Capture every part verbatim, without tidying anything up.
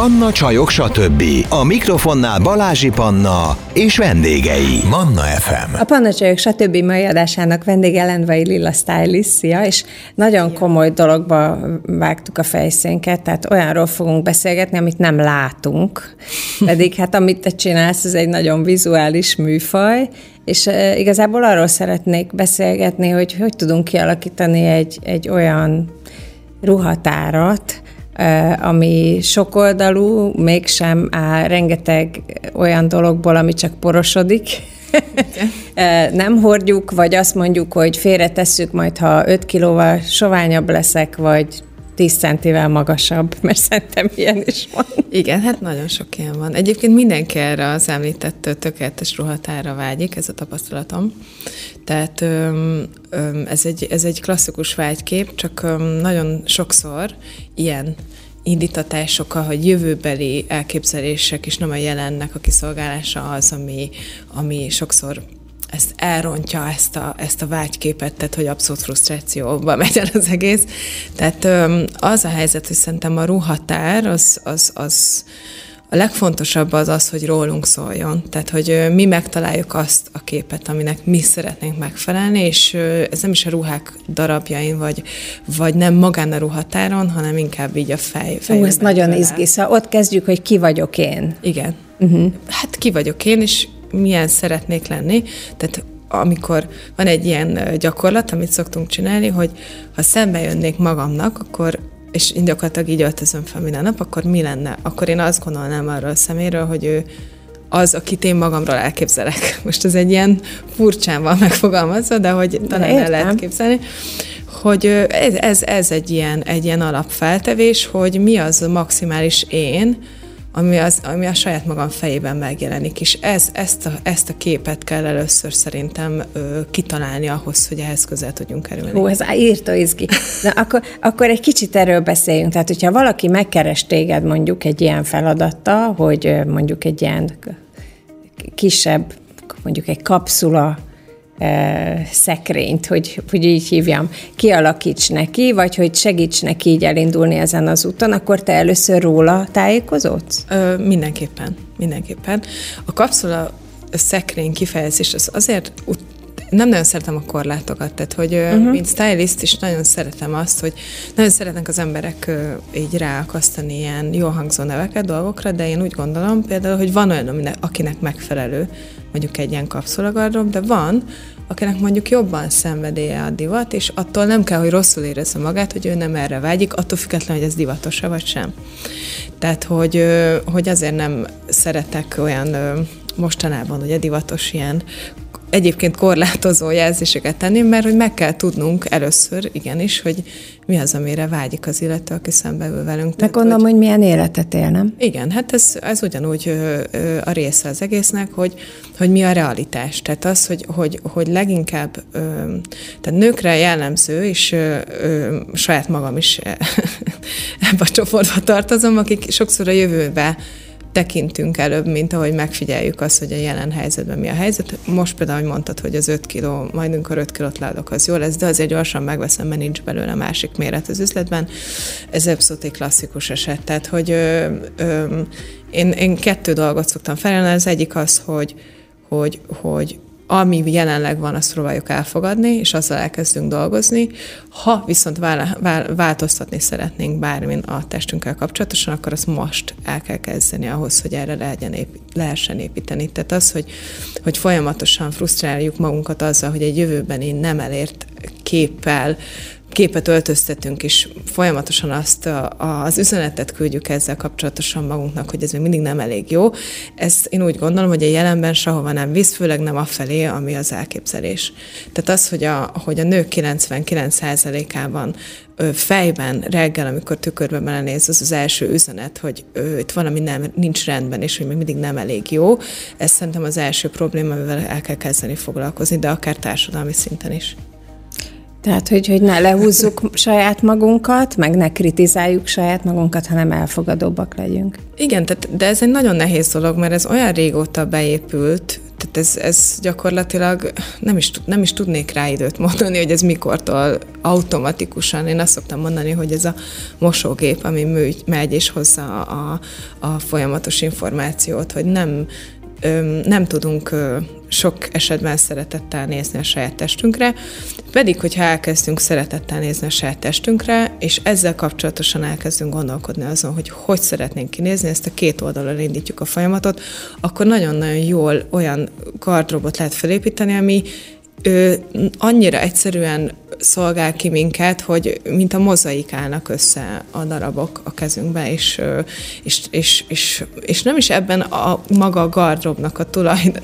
Panna Csajok sa többi. A mikrofonnál Balázsi Panna és vendégei. Manna ef em. A Panna Csajok sa többi mai adásának vendége Lendvai Lilla Stylisszia, és nagyon komoly dologba vágtuk a fejszénket, tehát olyanról fogunk beszélgetni, amit nem látunk. Pedig hát amit te csinálsz, ez egy nagyon vizuális műfaj, és igazából arról szeretnék beszélgetni, hogy hogy tudunk kialakítani egy, egy olyan ruhatárat, ami sokoldalú, mégsem áll rengeteg olyan dologból, ami csak porosodik. Nem hordjuk, vagy azt mondjuk, hogy félretesszük, majd ha öt kilóval soványabb leszek, vagy tíz centivel magasabb, mert szerintem ilyen is van. Igen, hát nagyon sok ilyen van. Egyébként mindenki erre az említett tökéletes ruhatára vágyik, ez a tapasztalatom. Tehát öm, öm, ez, egy, ez egy klasszikus vágykép, csak öm, nagyon sokszor ilyen indítatásokkal, hogy jövőbeli elképzelések is nem a jelennek a kiszolgálása az, ami, ami sokszor ezt elrontja, ezt a, ezt a vágyképet, tehát hogy abszolút frusztrációba megy el az egész. Tehát az a helyzet, hogy szerintem a ruhatár, az, az, az a legfontosabb az az, hogy rólunk szóljon. Tehát, hogy mi megtaláljuk azt a képet, aminek mi szeretnénk megfelelni, és ez nem is a ruhák darabjain, vagy, vagy nem magán a ruhatáron, hanem inkább így a fej. Ú, ez nagyon izgi. Szóval ott kezdjük, hogy ki vagyok én. Igen. Uh-huh. Hát ki vagyok én, és milyen szeretnék lenni. Tehát amikor van egy ilyen gyakorlat, amit szoktunk csinálni, hogy ha szembe jönnék magamnak, akkor, és gyakorlatilag így öltözöm fel minden nap, akkor mi lenne? Akkor én azt gondolnám arról a szeméről, hogy ő az, akit én magamról elképzelek. Most ez egy ilyen furcsán van megfogalmazva, de hogy talán de el lehet képzelni. Hogy ez, ez, ez egy, ilyen, egy ilyen alapfeltevés, hogy mi az a maximális én, Ami, az, ami a saját magam fejében megjelenik, és ez, ezt, a, ezt a képet kell először szerintem ö, kitalálni ahhoz, hogy ehhez közel tudjunk kerülni. Ó, ez írtó izgi. Na, akkor, akkor egy kicsit erről beszéljünk. Tehát, hogyha valaki megkeres téged mondjuk egy ilyen feladattal, hogy mondjuk egy ilyen kisebb, mondjuk egy kapszula szekrényt, hogy, hogy így hívjam, kialakíts neki, vagy hogy segíts neki így elindulni ezen az úton, akkor te először róla tájékozódsz? Ö, mindenképpen, mindenképpen. A kapszula szekrény kifejezés az azért nem nagyon szeretem a korlátokat, tehát hogy uh-huh. mint stylist is nagyon szeretem azt, hogy nagyon szeretnek az emberek így ráakasztani ilyen jól hangzó neveket dolgokra, de én úgy gondolom például, hogy van olyan, akinek megfelelő mondjuk egy ilyen kapszulagardrób, de van, akinek mondjuk jobban szenvedélye a divat, és attól nem kell, hogy rosszul érezze magát, hogy ő nem erre vágyik, attól függetlenül, hogy ez divatos-e vagy sem. Tehát, hogy, hogy azért nem szeretek olyan mostanában, hogy a divatos ilyen egyébként korlátozó jelzéseket tenni, mert hogy meg kell tudnunk először, igenis, hogy mi az, amire vágyik az illető, aki szembeül velünk. De gondolom, hogy... hogy milyen életet él, nem? Igen, hát ez, ez ugyanúgy ö, ö, a része az egésznek, hogy, hogy mi a realitás. Tehát az, hogy, hogy, hogy leginkább ö, tehát nőkre jellemző, és ö, ö, saját magam is ebbe a csoportba tartozom, akik sokszor a jövőbe tekintünk előbb, mint ahogy megfigyeljük azt, hogy a jelen helyzetben mi a helyzet. Most például, hogy mondtad, hogy az öt kiló, majdunkkor öt kilót leadok, az jó lesz, de azért gyorsan megveszem, mert nincs belőle másik méret az üzletben. Ez abszolút egy klasszikus eset. Tehát, hogy ö, ö, én, én kettő dolgot szoktam felelni. Az egyik az, hogy, hogy, hogy ami jelenleg van, azt próbáljuk elfogadni, és azzal elkezdünk dolgozni. Ha viszont vála, vál, változtatni szeretnénk bármin a testünkkel kapcsolatosan, akkor azt most el kell kezdeni ahhoz, hogy erre legyen épp, lehessen építeni. Tehát az, hogy, hogy folyamatosan frusztráljuk magunkat azzal, hogy egy jövőbeni nem elért képpel, képet öltöztetünk, és folyamatosan azt a, az üzenetet küldjük ezzel kapcsolatosan magunknak, hogy ez még mindig nem elég jó. Ezt én úgy gondolom, hogy a jelenben sehova nem visz, főleg nem afelé, ami az elképzelés. Tehát az, hogy a, hogy a nők kilencvenkilenc százalékában fejben reggel, amikor tükörbe belenéz, az az első üzenet, hogy ő, itt valami nem, nincs rendben, és hogy még mindig nem elég jó. Ez szerintem az első probléma, amivel el kell kezdeni foglalkozni, de akár társadalmi szinten is. Tehát, hogy, hogy ne lehúzzuk saját magunkat, meg ne kritizáljuk saját magunkat, hanem elfogadóbbak legyünk. Igen, tehát, de ez egy nagyon nehéz dolog, mert ez olyan régóta beépült, Tehát ez, ez gyakorlatilag nem is, nem is tudnék rá időt mondani, hogy ez mikortól automatikusan. Én azt szoktam mondani, hogy ez a mosógép, ami mű, megy és hozza a, a folyamatos információt, hogy nem, nem tudunk sok esetben szeretettel nézni a saját testünkre, pedig, hogyha elkezdünk szeretettel nézni a saját testünkre, és ezzel kapcsolatosan elkezdünk gondolkodni azon, hogy hogy szeretnénk kinézni, ezt a két oldalon indítjuk a folyamatot, akkor nagyon-nagyon jól olyan gardróbot lehet felépíteni, ami ő, annyira egyszerűen szolgál ki minket, hogy mint a mozaik állnak össze a darabok a kezünkbe, és, és, és, és, és nem is ebben a maga a gardróbnak a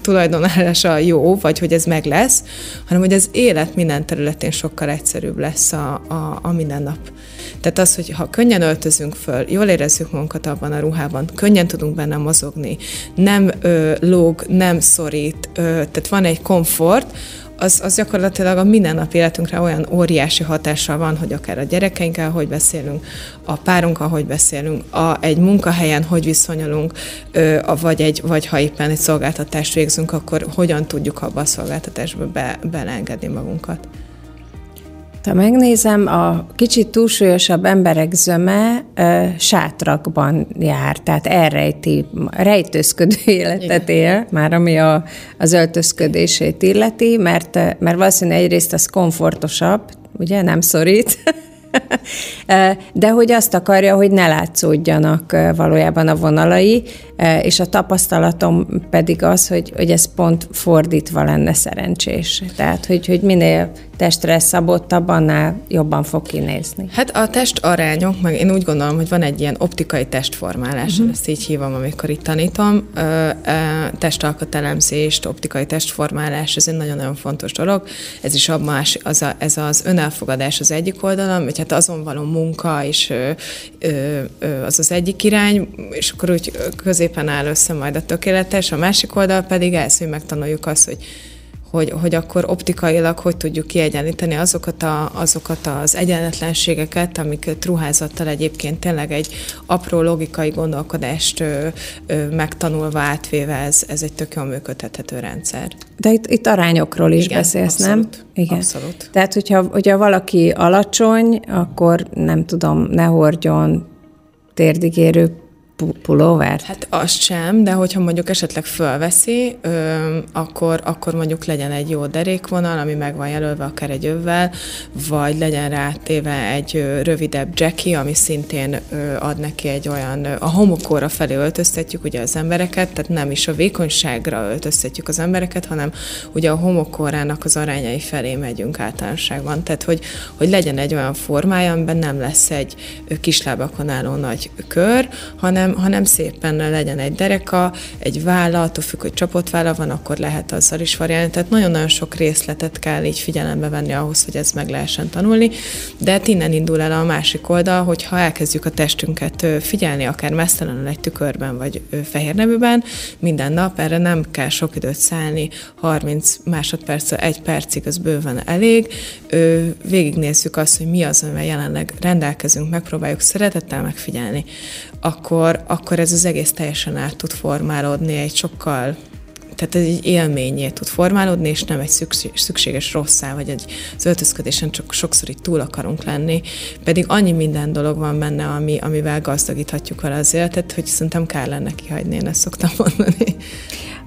tulajdonálása jó, vagy hogy ez meg lesz, hanem hogy az élet minden területén sokkal egyszerűbb lesz a, a, a minden nap. Tehát az, hogy ha könnyen öltözünk föl, jól érezzük magunkat abban a ruhában, könnyen tudunk benne mozogni, nem ö, lóg, nem szorít, ö, tehát van egy komfort, Az, az gyakorlatilag a mindennapi életünkre olyan óriási hatással van, hogy akár a gyerekeinkkel hogy beszélünk, a párunkkal hogy beszélünk, a, egy munkahelyen hogy viszonyulunk, ö, vagy, egy, vagy ha éppen egy szolgáltatást végzünk, akkor hogyan tudjuk abba a szolgáltatásba be, beleengedni magunkat. Ha megnézem, a kicsit túlsúlyosabb emberek zöme ö, sátrakban jár, tehát elrejti, rejtőzködő életet él, már ami a, az öltözködését illeti, mert, mert valószínűleg egyrészt az komfortosabb, ugye, nem szorít, de hogy azt akarja, hogy ne látszódjanak valójában a vonalai, és a tapasztalatom pedig az, hogy, hogy ez pont fordítva lenne szerencsés. Tehát, hogy, hogy minél testre szabottabb, annál jobban fog kinézni. Hát a testarányok, meg én úgy gondolom, hogy van egy ilyen optikai testformálás, uh-huh. ezt így hívom, amikor itt tanítom, testalkatelemzést, optikai testformálás, ez egy nagyon-nagyon fontos dolog, ez is a más, az a, ez az önelfogadás az egyik oldalon, vagy hát azon való munka, és az az egyik irány, és akkor úgy középen áll össze majd a tökéletes, a másik oldal pedig ez, hogy megtanuljuk azt, hogy Hogy, hogy akkor optikailag hogy tudjuk kiegyenlíteni azokat, a, azokat az egyenletlenségeket, amik ruházattal egyébként tényleg egy apró logikai gondolkodást ö, ö, megtanulva, átvéve, ez, ez egy tök jól működtethető rendszer. De itt, itt arányokról is, igen, beszélsz, abszolút, nem? Igen, abszolút. Tehát, hogyha, hogyha valaki alacsony, akkor nem tudom, ne hordjon térdig érő pulóvert? Hát azt sem, de hogyha mondjuk esetleg fölveszi, ö, akkor, akkor mondjuk legyen egy jó derékvonal, ami meg van jelölve akár egy övvel, vagy legyen rátéve egy ö, rövidebb dzseki, ami szintén ö, ad neki egy olyan, ö, a homokóra felé öltöztetjük ugye az embereket, tehát nem is a vékonyságra öltöztetjük az embereket, hanem ugye a homokórának az arányai felé megyünk általánosságban, tehát hogy, hogy legyen egy olyan formája, amiben nem lesz egy kislábakon álló nagy kör, hanem hanem szépen legyen egy dereka, egy válla, attól függ, hogy csapott válla van, akkor lehet azzal is variálni. Tehát nagyon-nagyon sok részletet kell így figyelembe venni ahhoz, hogy ezt meg lehessen tanulni. De hát innen indul el a másik oldal, hogy ha elkezdjük a testünket figyelni, akár mesztelenül egy tükörben, vagy fehér neműben, minden nap, erre nem kell sok időt szállni, harminc másodperc, egy percig, az bőven elég. Végignézzük azt, hogy mi az, amivel jelenleg rendelkezünk, megpróbáljuk szeretettel megfigyelni. Akkor akkor ez az egész teljesen át tud formálódni, egy sokkal, tehát ez egy élményé tud formálódni, és nem egy szükséges rosszá, vagy egy, az öltözködésen csak sokszor így túl akarunk lenni, pedig annyi minden dolog van benne, ami, amivel gazdagíthatjuk vele az életet, hogy szerintem kár lenne kihagyni, én ezt szoktam mondani.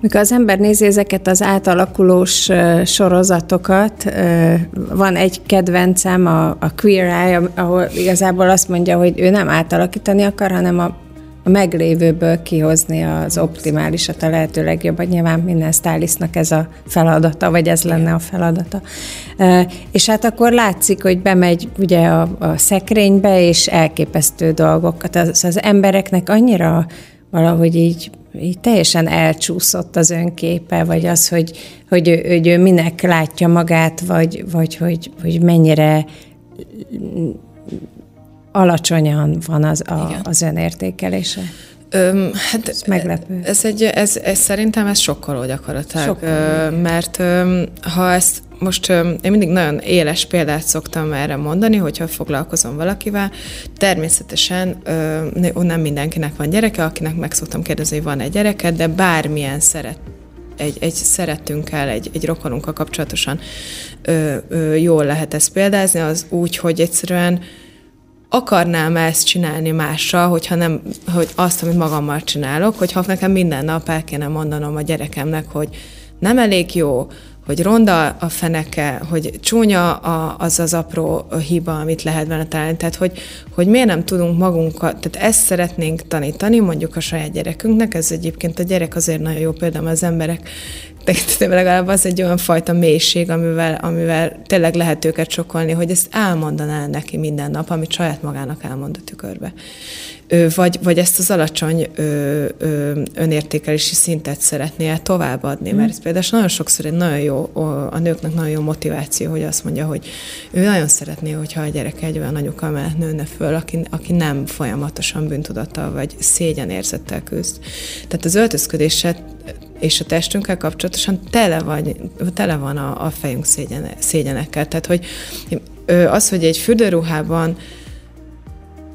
Mikor az ember nézi ezeket az átalakulós sorozatokat, van egy kedvencem, a, a Queer Eye, ahol igazából azt mondja, hogy ő nem átalakítani akar, hanem a a meglévőből kihozni az optimálisat, a lehető legjobbat. Nyilván minden stylisztnak ez a feladata, vagy ez lenne a feladata. És hát akkor látszik, hogy bemegy ugye a, a szekrénybe, és elképesztő dolgokat. Az, az embereknek annyira valahogy így, így teljesen elcsúszott az önképe, vagy az, hogy, hogy, ő, hogy ő minek látja magát, vagy, vagy hogy, hogy mennyire... alacsonyan van az, a, az önértékelése. Öm, hát ez meglepő. Ez, egy, ez, ez szerintem ez sokkoló gyakorlatilag. Sokkoló. Mert ha ezt most én mindig nagyon éles példát szoktam erre mondani, hogyha foglalkozom valakivel, természetesen nem mindenkinek van gyereke, akinek meg szoktam kérdezni, hogy van-e gyereke, de bármilyen szeret egy, egy szeretünkkel, egy, egy rokonunkkal kapcsolatosan ö, ö, jól lehet ezt példázni, az úgy, hogy egyszerűen akarnám ezt csinálni mással, hogyha nem, hogy azt, amit magammal csinálok, hogyha nekem minden nap el kéne mondanom a gyerekemnek, hogy nem elég jó, hogy ronda a feneke, hogy csúnya az az apró hiba, amit lehet benne találni. Tehát, hogy, hogy miért nem tudunk magunkat, tehát ezt szeretnénk tanítani, mondjuk a saját gyerekünknek, ez egyébként a gyerek azért nagyon jó, például az emberek, tehát legalább az egy olyan fajta mélység, amivel, amivel tényleg lehet őket sokkolni, hogy ezt elmondaná neki minden nap, amit saját magának elmond a tükörbe. Vagy, vagy ezt az alacsony ö, ö, önértékelési szintet szeretné el továbbadni, mert ez például nagyon sokszor egy nagyon jó, a nőknek nagyon jó motiváció, hogy azt mondja, hogy ő nagyon szeretné, hogyha a gyereke egy olyan anyuka mellett nőne föl, aki, aki nem folyamatosan bűntudattal vagy szégyenérzettel küzd. Tehát az öltözködéssel és a testünkkel kapcsolatosan tele, vagy, tele van a, a fejünk szégyene, szégyenekkel. Tehát, hogy az, hogy egy fürdőruhában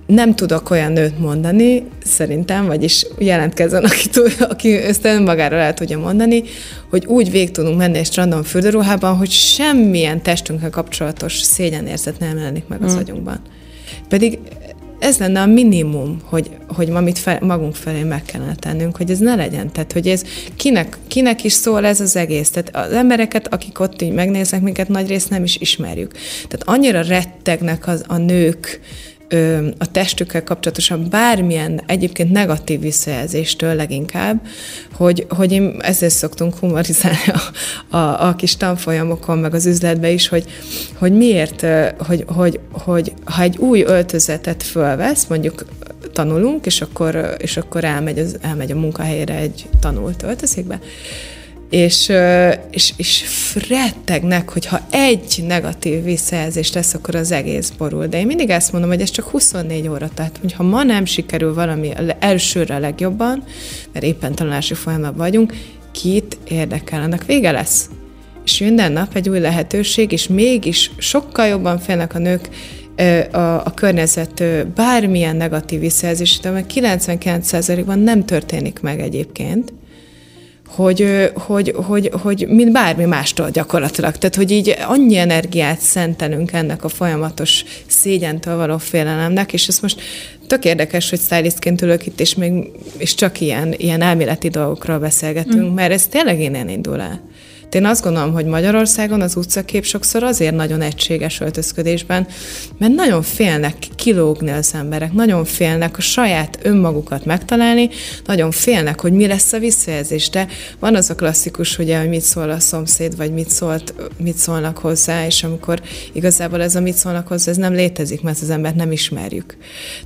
nem tudok olyan nőt mondani, szerintem, vagyis jelentkezzen, aki, tud, aki ezt önmagára lehet tudja mondani, hogy úgy végig tudunk menni egy strandon fürdőruhában, hogy semmilyen testünkkel kapcsolatos szégyenérzet nem jelenik meg az mm. agyunkban. Pedig ez lenne a minimum, hogy, hogy amit fel, magunk felé meg kellene tennünk, hogy ez ne legyen. Tehát, hogy ez kinek, kinek is szól ez az egész. Tehát az embereket, akik ott így megnéznek minket, nagyrészt nem is ismerjük. Tehát annyira rettegnek az, a nők a testükkel kapcsolatosan bármilyen egyébként negatív visszajelzéstől leginkább, hogy, hogy én, ezért szoktunk humorizálni a, a, a kis tanfolyamokon, meg az üzletben is, hogy, hogy miért, hogy, hogy, hogy ha egy új öltözetet fölvesz, mondjuk tanulunk, és akkor, és akkor elmegy, az, elmegy a munkahelyre egy tanult öltözékbe, És, és, és rettegnek, hogy ha egy negatív visszajelzést lesz, akkor az egész borul. De én mindig ezt mondom, hogy ez csak huszonnégy óra, tehát hogyha ma nem sikerül valami elsőre a legjobban, mert éppen tanulási folyamatban vagyunk, kit érdekel, annak vége lesz. És minden nap egy új lehetőség, és mégis sokkal jobban félnek a nők a, a környezet bármilyen negatív visszajelzésétől, mert kilencvenkilenc százalékban nem történik meg egyébként, Hogy, hogy, hogy, hogy mint bármi mástól gyakorlatilag. Tehát, hogy így annyi energiát szentelünk ennek a folyamatos szégyentől való félelemnek, és ez most tök érdekes, hogy stylistként ülök itt, és, még, és csak ilyen, ilyen elméleti dolgokról beszélgetünk, mm. mert ez tényleg innen indul el. Én azt gondolom, hogy Magyarországon az utcakép sokszor azért nagyon egységes öltözködésben, mert nagyon félnek kilógni az emberek, nagyon félnek a saját önmagukat megtalálni, nagyon félnek, hogy mi lesz a visszajelzés. De van az a klasszikus, ugye, hogy mit szól a szomszéd, vagy mit, szólt, mit szólnak hozzá, és amikor igazából ez a mit szólnak hozzá, ez nem létezik, mert az embert nem ismerjük.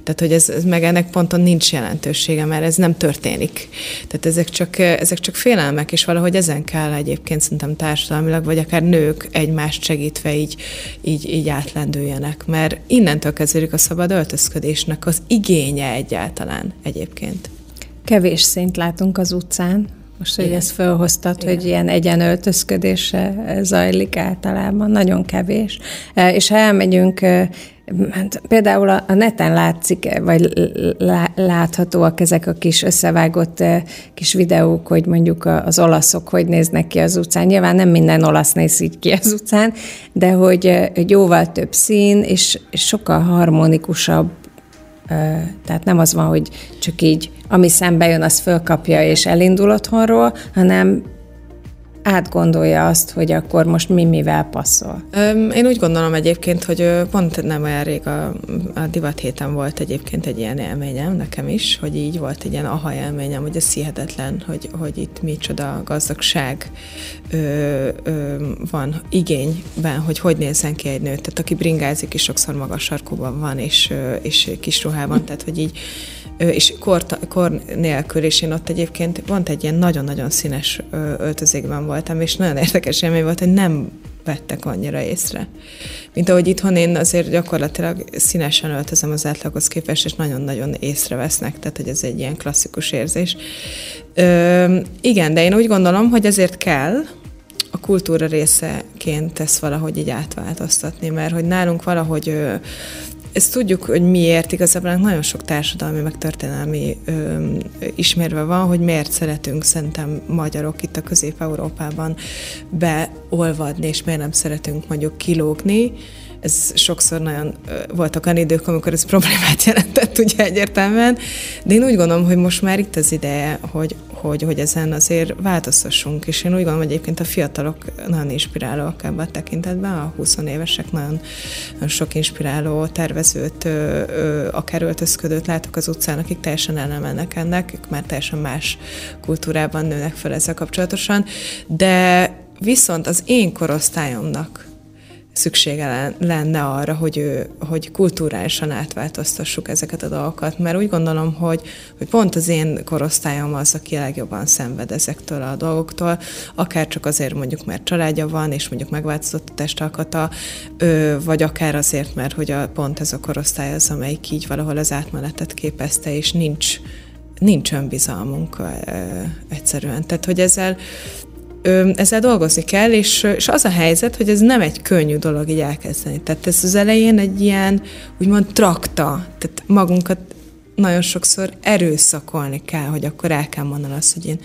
Tehát, hogy ez, ez meg ennek ponton nincs jelentősége, mert ez nem történik. Tehát ezek csak, ezek csak félelmek, és valahogy ezen kell egyébként szerintem társadalmilag, vagy akár nők egymást segítve így, így, így átlendüljenek, mert innentől kezdődik a szabad öltözködésnek az igénye egyáltalán egyébként. Kevés szint látunk az utcán, most, hogy igen, ezt felhoztat, igen, hogy ilyen egyenöltözködése zajlik általában, nagyon kevés. És ha elmegyünk, például a neten látszik, vagy láthatóak ezek a kis összevágott kis videók, hogy mondjuk az olaszok hogy néznek ki az utcán. Nyilván nem minden olasz néz így ki az utcán, de hogy, hogy jóval több szín, és sokkal harmonikusabb. Tehát nem az van, hogy csak így, ami szembe jön, az fölkapja és elindul otthonról, hanem átgondolja azt, hogy akkor most mi mivel passzol. Én úgy gondolom egyébként, hogy pont nem olyan rég a, a divat héten volt egyébként egy ilyen élményem, nekem is, hogy így volt egy ilyen aha élményem, hogy ez hihetetlen, hogy, hogy itt micsoda gazdagság ö, ö, van igényben, hogy hogy nézzen ki egy nőt. Tehát aki bringázik, és sokszor magas sarkúban van, és, és kis ruhában, tehát hogy így és kor, kor nélkül, és én ott egyébként pont egy ilyen nagyon-nagyon színes öltözékben voltam, és nagyon érdekes élmény volt, hogy nem vettek annyira észre. Mint ahogy itthon én azért gyakorlatilag színesen öltözem az átlaghoz képest, és nagyon-nagyon észrevesznek, tehát hogy ez egy ilyen klasszikus érzés. Ö, igen, de én úgy gondolom, hogy azért kell a kultúra részeként ezt valahogy így átváltoztatni, mert hogy nálunk valahogy Ezt tudjuk, hogy miért igazából nagyon sok társadalmi, meg történelmi ö, ismerve van, hogy miért szeretünk szerintem magyarok itt a Közép-Európában beolvadni, és miért nem szeretünk mondjuk kilógni. Ez sokszor nagyon voltak olyan idők, amikor ez problémát jelentett, ugye egyértelműen, de én úgy gondolom, hogy most már itt az ideje, hogy, hogy, hogy ezen azért változtassunk, és én úgy gondolom, hogy egyébként a fiatalok nagyon inspirálóak ebben a tekintetben, a húszévesek nagyon, nagyon sok inspiráló tervezőt, akár öltözködőt látok az utcán, akik teljesen ellemennek ennek, ők már teljesen más kultúrában nőnek fel ezzel kapcsolatosan, de viszont az én korosztályomnak szüksége lenne arra, hogy, ő, hogy kulturálisan átváltoztassuk ezeket a dolgokat, mert úgy gondolom, hogy, hogy pont az én korosztályom az, aki legjobban szenved ezektől a dolgoktól, akár csak azért mondjuk, mert családja van, és mondjuk megváltozott a testalkata, vagy akár azért, mert hogy a, pont ez a korosztály az, amelyik így valahol az átmenetet képezte, és nincs, nincs önbizalmunk egyszerűen. Tehát, hogy ezzel ezzel dolgozni kell, és, és az a helyzet, hogy ez nem egy könnyű dolog így elkezdeni. Tehát ez az elején egy ilyen, úgymond trakta, tehát magunkat nagyon sokszor erőszakolni kell, hogy akkor el kell mondani azt, hogy én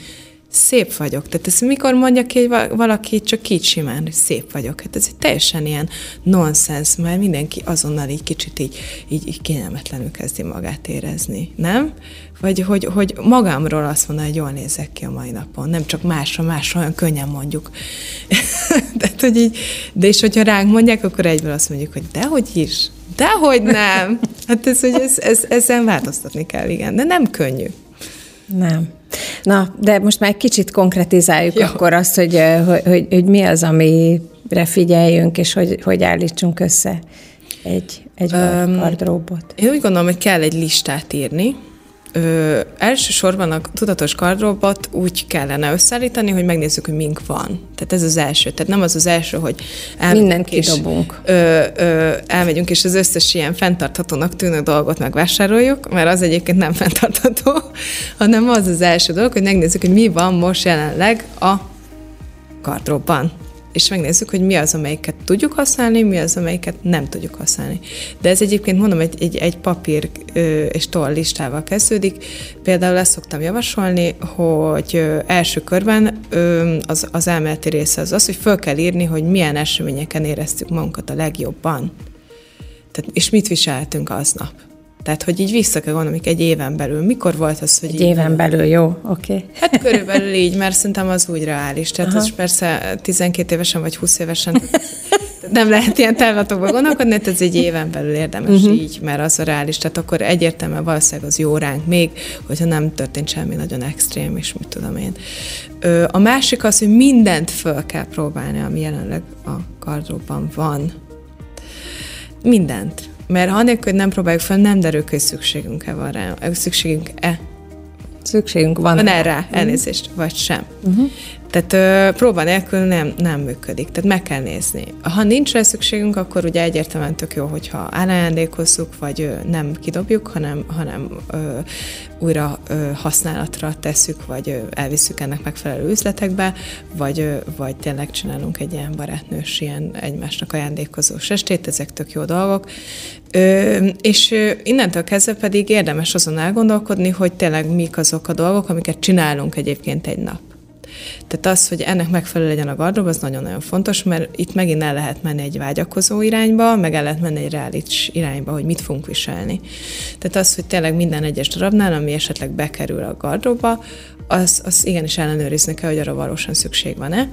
szép vagyok. Tehát ezt mikor mondja ki valaki csak kicsimán, hogy szép vagyok. Hát ez egy teljesen ilyen nonsens, mert mindenki azonnal így kicsit így, így, így kényelmetlenül kezdi magát érezni, nem? Vagy hogy, hogy magamról azt mondani, hogy jól nézek ki a mai napon, nem csak másra, másra olyan könnyen mondjuk. Tehát, hogy így, de és hogyha ránk mondják, akkor egyből azt mondjuk, hogy dehogy is, dehogy nem. Hát ez, hogy ez, ez, ezen változtatni kell, igen, de nem könnyű. Nem. Na, de most már egy kicsit konkretizáljuk Jó. akkor azt, hogy, hogy, hogy, hogy mi az, amire figyeljünk, és hogy, hogy állítsunk össze egy, egy um, kardróbot. Én úgy gondolom, hogy kell egy listát írni. Ö, elsősorban a tudatos kardróbot úgy kellene összeállítani, hogy megnézzük, hogy mink van. Tehát ez az első. Tehát nem az az első, hogy elmegyünk és, ö, ö, elmegyünk, és az összes ilyen fenntarthatónak tűnő dolgot megvásároljuk, mert az egyébként nem fenntartható, hanem az az első dolog, hogy megnézzük, hogy mi van most jelenleg a kardróbban. És megnézzük, hogy mi az, amelyiket tudjuk használni, mi az, amelyiket nem tudjuk használni. De ez egyébként, mondom, egy, egy, egy papír ö, és toll listával kezdődik. Például ezt szoktam javasolni, hogy ö, első körben ö, az, az elméleti része az az, hogy föl kell írni, hogy milyen eseményeken éreztük magunkat a legjobban. Tehát, és mit viseltünk aznap. Tehát, hogy így vissza kell gondolni, egy éven belül. Mikor volt az, hogy... Egy éven belül, belül jó, oké. Okay. Hát körülbelül így, mert szerintem az úgy reális. Tehát Aha. az persze tizenkét évesen vagy húsz évesen nem lehet ilyen távlatokban gondolkodni, hát ez egy éven belül érdemes uh-huh. így, mert az a reális. Tehát akkor egyértelműen valószínűleg az jó ránk még, hogyha nem történt semmi nagyon extrém, és mit tudom én. A másik az, hogy mindent föl kell próbálni, ami jelenleg a kardróban van. Mindent. Mert ha nélkül, hogy nem próbáljuk fel, nem derül, hogy szükségünk-e van rá. Szükségünk-e? Szükségünk van, van erre. Uh-huh. Elnézést, vagy sem. Uh-huh. Tehát ö, próba nélkül nem, nem működik. Tehát meg kell nézni. Ha nincs rá szükségünk, akkor ugye egyértelműen tök jó, hogyha állajándékozzuk, vagy ö, nem kidobjuk, hanem, hanem ö, újra ö, használatra tesszük, vagy ö, elviszük ennek megfelelő üzletekbe, vagy, ö, vagy tényleg csinálunk egy ilyen barátnős, ilyen egymásnak ajándékozós estét, ezek tök jó dolgok. Ö, és ö, innentől kezdve pedig érdemes azon elgondolkodni, hogy tényleg mik azok a dolgok, amiket csinálunk egyébként egy nap. Tehát az, hogy ennek megfelelő legyen a gardrób, az nagyon-nagyon fontos, mert itt megint el lehet menni egy vágyakozó irányba, meg el lehet menni egy reális irányba, hogy mit fogunk viselni. Tehát az, hogy tényleg minden egyes darabnál, ami esetleg bekerül a gardróba, az, az igenis ellenőrizni kell, hogy arra valósan szükség van-e.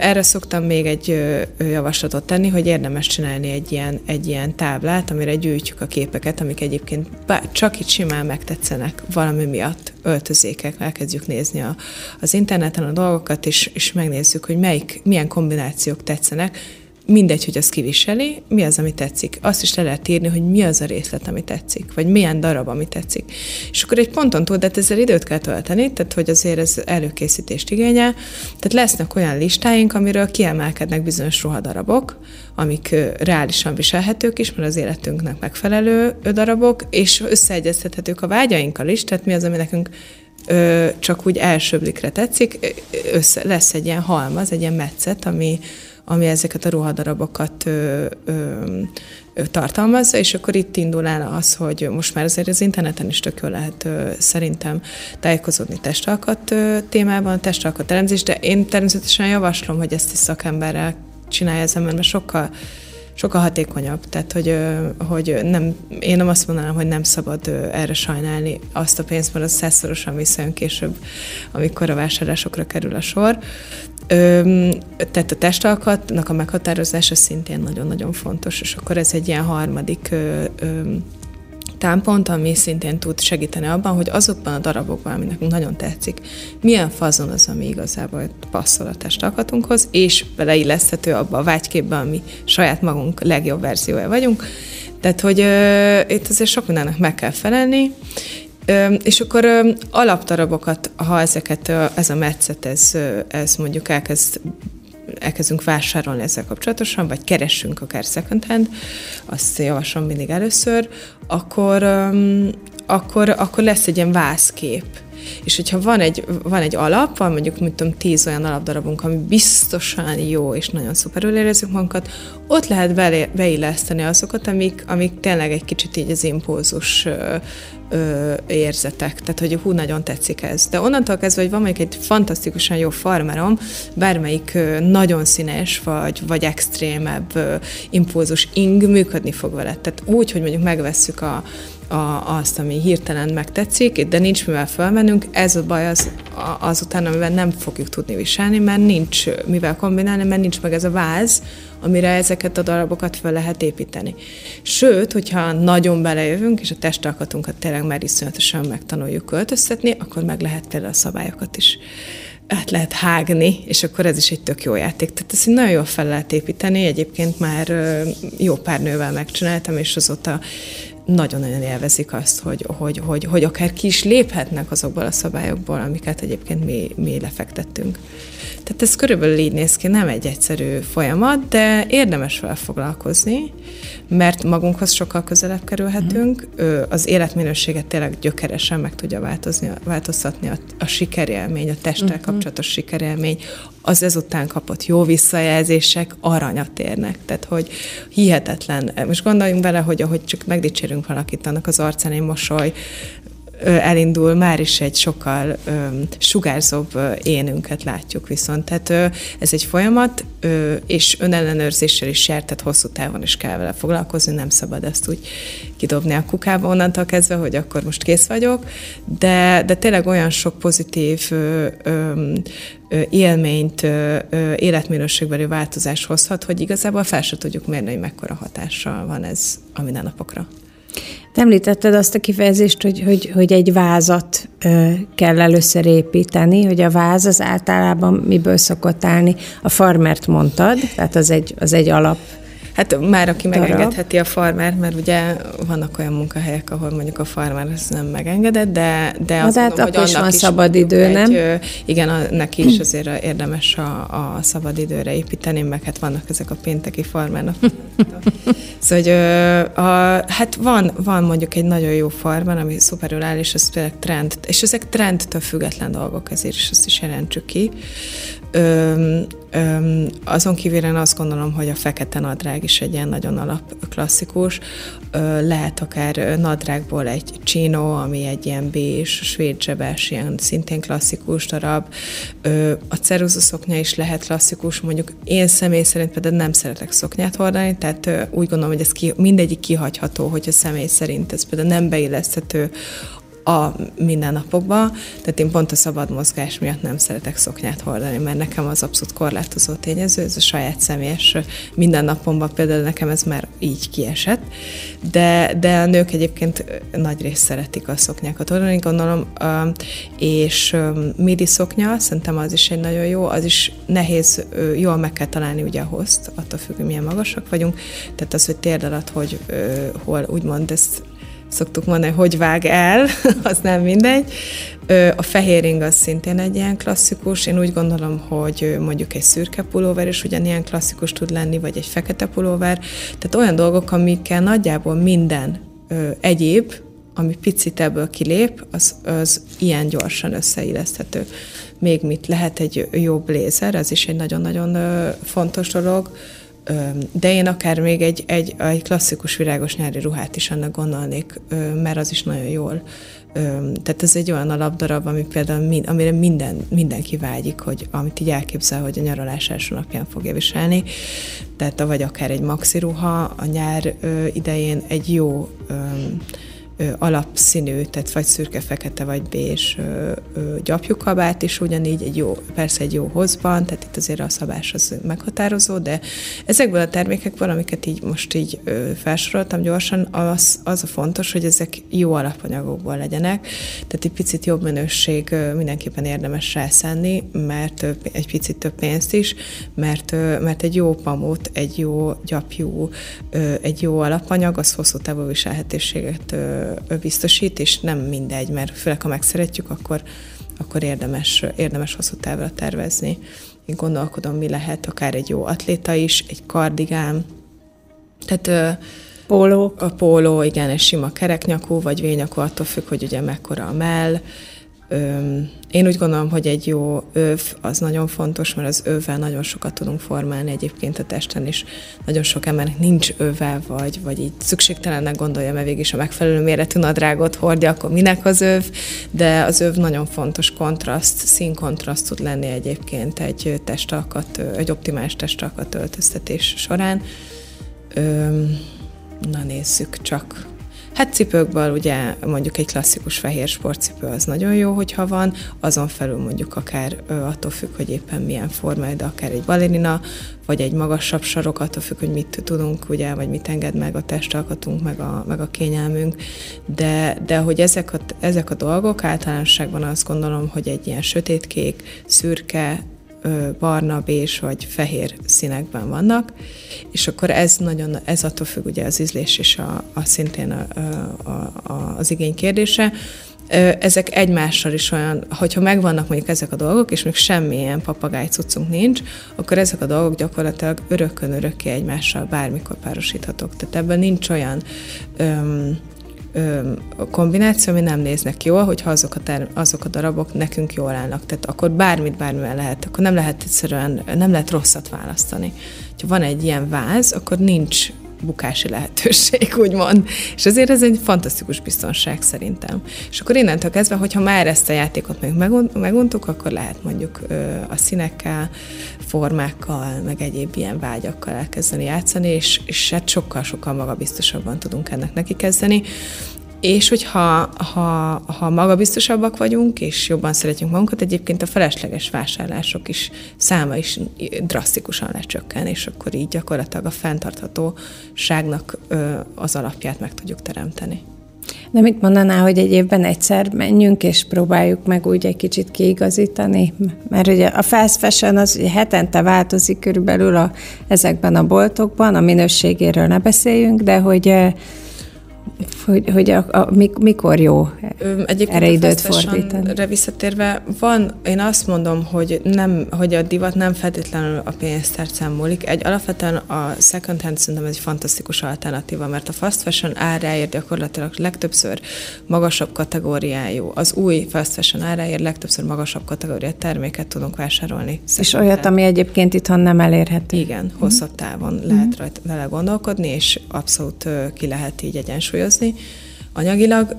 Erre szoktam még egy javaslatot tenni, hogy érdemes csinálni egy ilyen, egy ilyen táblát, amire gyűjtjük a képeket, amik egyébként csak itt simán megtetszenek valami miatt, öltözékek, elkezdjük nézni a, az interneten a dolgokat, és, és megnézzük, hogy melyik, milyen kombinációk tetszenek, mindegy, hogy az kiviseli, mi az, ami tetszik. Azt is le lehet írni, hogy mi az a részlet, ami tetszik, vagy milyen darab, ami tetszik. És akkor egy ponton túl, de ezzel időt kell tölteni, tehát hogy azért ez előkészítést igényel. Tehát lesznek olyan listáink, amiről kiemelkednek bizonyos ruhadarabok, amik reálisan viselhetők is, mert az életünknek megfelelő darabok, és összeegyeztethetők a vágyainkkal is, tehát mi az, ami nekünk ö, csak úgy elsőblikre tetszik, össze, lesz egy ilyen halmaz, egy ilyen metszet, ami ami ezeket a ruhadarabokat ö, ö, ö, tartalmazza, és akkor itt indul el az, hogy most már azért az interneten is tök jól lehet ö, szerintem tájékozódni testalkat ö, témában, testalkat elemzés, de én természetesen javaslom, hogy ezt is szakemberrel csinálja az ember, mert sokkal sokkal hatékonyabb, tehát hogy, hogy nem, én nem azt mondanám, hogy nem szabad erre sajnálni azt a pénzt, mert az százszorosan visszajön később, amikor a vásárlásokra kerül a sor. Tehát a testalkatnak a meghatározása szintén nagyon-nagyon fontos, és akkor ez egy ilyen harmadik támpont, ami szintén tud segíteni abban, hogy azokban a darabokban, ami nekünk nagyon tetszik, milyen fazon az, ami igazából passzol a testalkatunkhoz, és beleilleszthető abba a vágyképbe, ami saját magunk legjobb verziója vagyunk. Tehát, hogy ö, itt azért sok mindennek meg kell felelni, ö, és akkor ö, alapdarabokat, ha ezeket, ö, ez a metszet, ez, ö, ez mondjuk elkezd elkezdünk vásárolni ezzel kapcsolatosan, vagy keressünk akár second hand, azt javaslom mindig először, akkor, akkor, akkor lesz egy ilyen vászkép. És hogyha van egy, van egy alap, van mondjuk, mit tudom, tíz olyan alapdarabunk, ami biztosan jó, és nagyon szuperül érezzük magunkat, ott lehet be, beilleszteni azokat, amik, amik tényleg egy kicsit így az impulzus ö, ö, érzetek. Tehát, hogy hú, nagyon tetszik ez. De onnantól kezdve, hogy van mondjuk egy fantasztikusan jó farmerom, bármelyik ö, nagyon színes, vagy, vagy extrémebb ö, impulzus ing működni fog veled. Tehát úgy, hogy mondjuk megvesszük a A, azt, ami hirtelen megtetszik, de nincs mivel felmennünk, ez a baj az, azután, amivel nem fogjuk tudni viselni, mert nincs mivel kombinálni, mert nincs meg ez a váz, amire ezeket a darabokat fel lehet építeni. Sőt, hogyha nagyon belejövünk, és a testalkatunkat tényleg már iszonyatosan megtanuljuk költöztetni, akkor meg lehet például a szabályokat is át lehet hágni, és akkor ez is egy tök jó játék. Tehát ezt nagyon jól fel lehet építeni, egyébként már jó pár nővel megcsináltam, és azóta nagyon-nagyon élvezik azt, hogy, hogy, hogy, hogy akár ki is léphetnek azokból a szabályokból, amiket egyébként mi, mi lefektettünk. Tehát ez körülbelül így néz ki, nem egy egyszerű folyamat, de érdemes vele foglalkozni, mert magunkhoz sokkal közelebb kerülhetünk, az életminőséget tényleg gyökeresen meg tudja változni, változtatni a, a sikerélmény, a testtel kapcsolatos sikerélmény, az ezután kapott jó visszajelzések aranyat érnek. Tehát, hogy hihetetlen. Most gondoljunk bele, hogy ahogy csak megdicsérünk valakit, annak az arcán egy mosoly elindul, már is egy sokkal öm, sugárzóbb énünket látjuk viszont. Tehát ö, ez egy folyamat, ö, és önellenőrzéssel is jár, tehát hosszú távon is kell vele foglalkozni, nem szabad ezt úgy kidobni a kukába onnantól kezdve, hogy akkor most kész vagyok, de, de tényleg olyan sok pozitív ö, ö, élményt, életminőségbeli változás hozhat, hogy igazából fel se tudjuk mérni, hogy mekkora hatással van ez a mindennapokra. Te említetted azt a kifejezést, hogy, hogy, hogy egy vázat ö, kell először építeni, hogy a váz az általában miből szokott állni. A farmert mondtad, tehát az egy, az egy alap. Hát már aki darab. Megengedheti a farmert, mert ugye vannak olyan munkahelyek, ahol mondjuk a farmer ezt nem megengedett, de, de azt hát mondom, hogy annak is szabad idő, egy, nem? Igen, a, neki is azért érdemes a, a szabad időre építeni, meg hát vannak ezek a pénteki farmernak. Szóval, hogy a, hát van, van mondjuk egy nagyon jó farmer, ami szuperül áll, és ez például trend, és ezek trendtől független dolgok, ezért is azt is jelentsük ki. Öm, öm, azon kívül én azt gondolom, hogy a fekete nadrág is egy ilyen nagyon alap klasszikus. Ö, lehet akár nadrágból egy csino, ami egy ilyen bézs, svéd zsebes, ilyen szintén klasszikus darab. Ö, a ceruza szoknya is lehet klasszikus, mondjuk én személy szerint például nem szeretek szoknyát hordani, tehát ö, úgy gondolom, hogy ez ki, mindegyik kihagyható, hogyha személy szerint ez például nem beilleszthető a mindennapokban, tehát én pont a szabad mozgás miatt nem szeretek szoknyát hordani, mert nekem az abszolút korlátozó tényező, ez a saját személyes mindennapomban például nekem ez már így kiesett, de, de a nők egyébként nagy részt szeretik a szoknyákat hordani, gondolom, és midi szoknya, szerintem az is egy nagyon jó, az is nehéz, jól meg kell találni ugye a hozt, attól függ, hogy milyen magasak vagyunk, tehát az, hogy térd alatt, hogy hol úgymond ezt szoktuk mondani, hogy vág el, az nem mindegy. A fehér ing az szintén egy ilyen klasszikus. Én úgy gondolom, hogy mondjuk egy szürke pulóver is ugyanilyen klasszikus tud lenni, vagy egy fekete pulóver. Tehát olyan dolgok, amikkel nagyjából minden egyéb, ami picit ebből kilép, az, az ilyen gyorsan összeilleszthető. Még mit lehet egy jó blézer, ez is egy nagyon-nagyon fontos dolog, de én akár még egy, egy, egy klasszikus virágos nyári ruhát is annak gondolnék, mert az is nagyon jól. Tehát ez egy olyan alapdarab, ami például, amire minden, mindenki vágyik, hogy amit így elképzel, hogy a nyaralás első napján fogja viselni. Tehát vagy akár egy maxi ruha a nyár idején egy jó alapszínű, tehát vagy szürke-fekete, vagy bézs gyapjukabát is ugyanígy, egy jó, persze egy jó hozban, tehát itt azért a szabás az meghatározó, de ezekből a termékekből, amiket így most így felsoroltam gyorsan, az, az a fontos, hogy ezek jó alapanyagokból legyenek, tehát egy picit jobb minőség mindenképpen érdemes rászánni, mert egy picit több pénzt is, mert, mert egy jó pamut, egy jó gyapjú, egy jó alapanyag, az hosszú távú viselhetőséget biztosít, és nem mindegy, mert főleg, ha megszeretjük, akkor, akkor érdemes, érdemes hosszú távra tervezni. Én gondolkodom, mi lehet, akár egy jó atléta is, egy kardigán, tehát póló. A póló, igen, egy sima kereknyakú, vagy vényakú, attól függ, hogy ugye mekkora a mell. Én úgy gondolom, hogy egy jó öv az nagyon fontos, mert az övvel nagyon sokat tudunk formálni egyébként a testen, és nagyon sok embernek nincs övvel, vagy, vagy így szükségtelennek gondolja, mert végig is a megfelelő méretű nadrágot hordja, akkor minek az öv, de az öv nagyon fontos kontraszt, színkontraszt tud lenni egyébként egy testalkat, egy optimális testalkat öltöztetés során. Na nézzük csak... Hát cipőkből ugye mondjuk egy klasszikus fehér sportcipő az nagyon jó, hogyha van, azon felül mondjuk akár attól függ, hogy éppen milyen formája, de akár egy balerina, vagy egy magasabb sarok, attól függ, hogy mit tudunk, ugye, vagy mit enged meg a testalkatunk, meg a, meg a kényelmünk, de, de hogy ezek a, ezek a dolgok általánosságban azt gondolom, hogy egy ilyen sötétkék, szürke, barna, bézs vagy fehér színekben vannak, és akkor ez nagyon, ez attól függ ugye az ízlés és a, a szintén a, a, a, az igény kérdése. Ezek egymással is olyan, hogyha megvannak mondjuk ezek a dolgok, és még semmilyen papagáj cuccunk nincs, akkor ezek a dolgok gyakorlatilag örökkön-örökké egymással bármikor párosíthatók. Tehát ebben nincs olyan... Öm, A kombináció, ami nem néznek jól, hogyha azok a, ter- azok a darabok nekünk jól állnak. Tehát akkor bármit, bármivel lehet, akkor nem lehet egyszerűen, nem lehet rosszat választani. Ha van egy ilyen váz, akkor nincs bukási lehetőség, úgymond. És azért ez egy fantasztikus biztonság szerintem. És akkor innentől kezdve, hogyha már ezt a játékot még meguntuk, akkor lehet mondjuk a színekkel, formákkal, meg egyéb ilyen vágyakkal elkezdeni játszani, és, és hát sokkal-sokkal magabiztosabban tudunk ennek neki kezdeni. És hogyha ha, ha magabiztosabbak vagyunk, és jobban szeretjük magunkat, egyébként a felesleges vásárlások is száma is drasztikusan lecsökken, és akkor így gyakorlatilag a fenntarthatóságnak az alapját meg tudjuk teremteni. De mit mondaná, hogy egy évben egyszer menjünk, és próbáljuk meg úgy egy kicsit kiigazítani? Mert ugye a fast fashion az hetente változik körülbelül a, ezekben a boltokban, a minőségéről ne beszéljünk, de hogy... Hogy, hogy a, a, mikor jó egyébként erre időt fordítani? Visszatérve, van, én azt mondom, hogy, nem, hogy a divat nem feltétlenül a pénztárcán múlik. Egy alapvetően a second hand szerintem ez egy fantasztikus alternatíva, mert a fast fashion áráért gyakorlatilag legtöbbször magasabb kategóriájú. Az új fast fashion áráért legtöbbször magasabb kategóriát terméket tudunk vásárolni. És olyat, ami egyébként itthon nem elérhető. Igen, mm-hmm. hosszabb távon mm-hmm. lehet rajta vele gondolkodni, és abszolút ki lehet így egyensúlyozni anyagilag,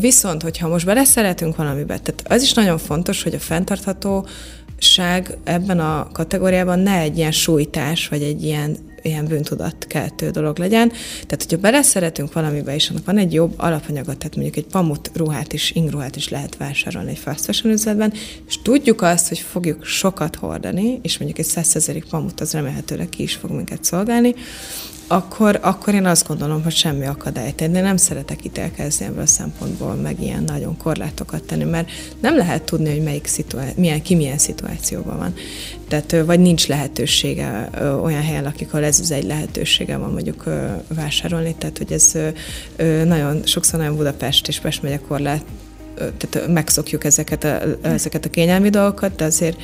viszont, hogyha most beleszeretünk valamibe, tehát az is nagyon fontos, hogy a fenntarthatóság ebben a kategóriában ne egy ilyen sújtás, vagy egy ilyen, ilyen bűntudatkeltő dolog legyen. Tehát, hogyha beleszeretünk valamibe, és annak van egy jobb alapanyaga, tehát mondjuk egy pamut ruhát is, ingruhát is lehet vásárolni egy fast fashion üzletben, és tudjuk azt, hogy fogjuk sokat hordani, és mondjuk egy százezerik pamut az remélhetőleg ki is fog minket szolgálni, Akkor, akkor én azt gondolom, hogy semmi akadályt. Én nem szeretek ítélkezni ebből a szempontból, meg ilyen nagyon korlátokat tenni, mert nem lehet tudni, hogy melyik szituá- milyen, ki milyen szituációban van. Tehát, vagy nincs lehetősége olyan helyen, akikor ez az egy lehetősége van mondjuk vásárolni. Tehát, hogy ez nagyon, sokszor nagyon Budapest és Pest megye korlát, tehát megszokjuk ezeket a, ezeket a kényelmi dolgokat, de azért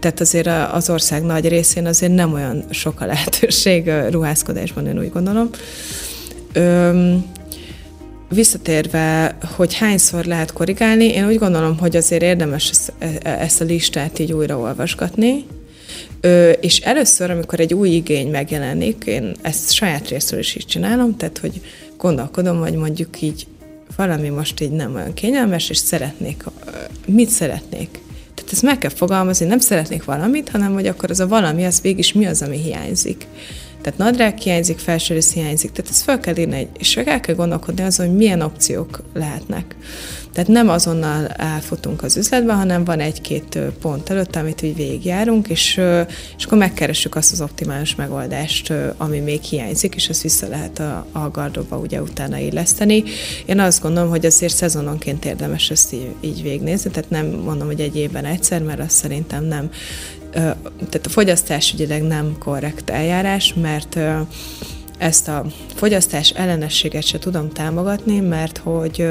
tehát azért az ország nagy részén azért nem olyan sok a lehetőség ruházkodásban, én úgy gondolom. Öm, Visszatérve, hogy hányszor lehet korrigálni, én úgy gondolom, hogy azért érdemes ezt a listát így újraolvasgatni, és először, amikor egy új igény megjelenik, én ezt saját részről is így csinálom, tehát hogy gondolkodom, hogy mondjuk így valami most így nem olyan kényelmes, és szeretnék, mit szeretnék? Tehát ezt meg kell fogalmazni, nem szeretnék valamit, hanem hogy akkor az a valami, az végig is mi az, ami hiányzik. Tehát nadrág hiányzik, felső rész hiányzik, tehát ezt fel kell írni, és el kell gondolkodni azon, hogy milyen opciók lehetnek. Tehát nem azonnal elfutunk az üzletbe, hanem van egy-két pont előtt, amit így végigjárunk, és, és akkor megkeressük azt az optimális megoldást, ami még hiányzik, és ezt vissza lehet a, a gardróba ugye utána illeszteni. Én azt gondolom, hogy azért szezononként érdemes ezt így, így végignézni, tehát nem mondom, hogy egy évben egyszer, mert azt szerintem nem. Tehát a fogyasztás ügyileg nem korrekt eljárás, mert ezt a fogyasztás ellenességet se tudom támogatni, mert hogy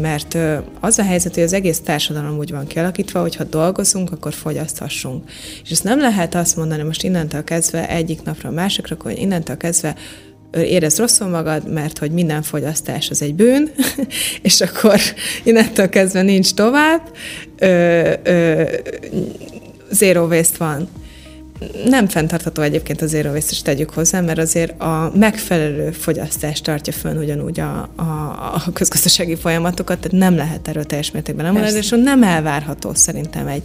mert az a helyzet, hogy az egész társadalom úgy van kialakítva, hogy ha dolgozunk, akkor fogyaszthassunk. És ezt nem lehet azt mondani, most innentől kezdve egyik napra a másikra, hogy innentől kezdve érezd rosszul magad, mert hogy minden fogyasztás az egy bűn, és akkor innentől kezdve nincs tovább, ö, ö, zero waste van. Nem fenntartható egyébként a zero waste-t is tegyük hozzá, mert azért a megfelelő fogyasztás tartja fönn ugyanúgy a, a, a közgazdasági folyamatokat, tehát nem lehet erről teljes mértékben lemondani, és nem elvárható szerintem egy,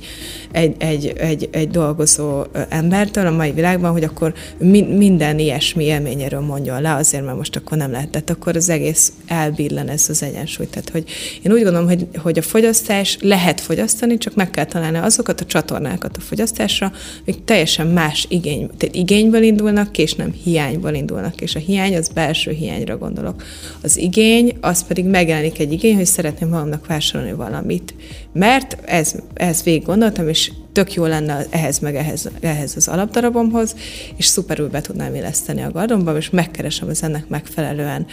egy, egy, egy, egy dolgozó embertől a mai világban, hogy akkor mi, minden ilyesmi élményéről mondjon le, azért mert most akkor nem lehet, tehát akkor az egész elbillen ez az egyensúly. Tehát, hogy én úgy gondolom, hogy, hogy a fogyasztás lehet fogyasztani, csak meg kell találni azokat a csatornákat a fogyasztásra, amik teljesen más igény, tehát igényből indulnak, és nem hiányból indulnak, és a hiány az belső hiányra gondolok. Az igény, az pedig megjelenik egy igény, hogy szeretném magamnak vásárolni valamit. Mert ez, ez végig gondoltam, és tök jó lenne ehhez meg ehhez, ehhez az alapdarabomhoz, és szuperül be tudnám illeszteni a gardomban, és megkeresem az ennek megfelelően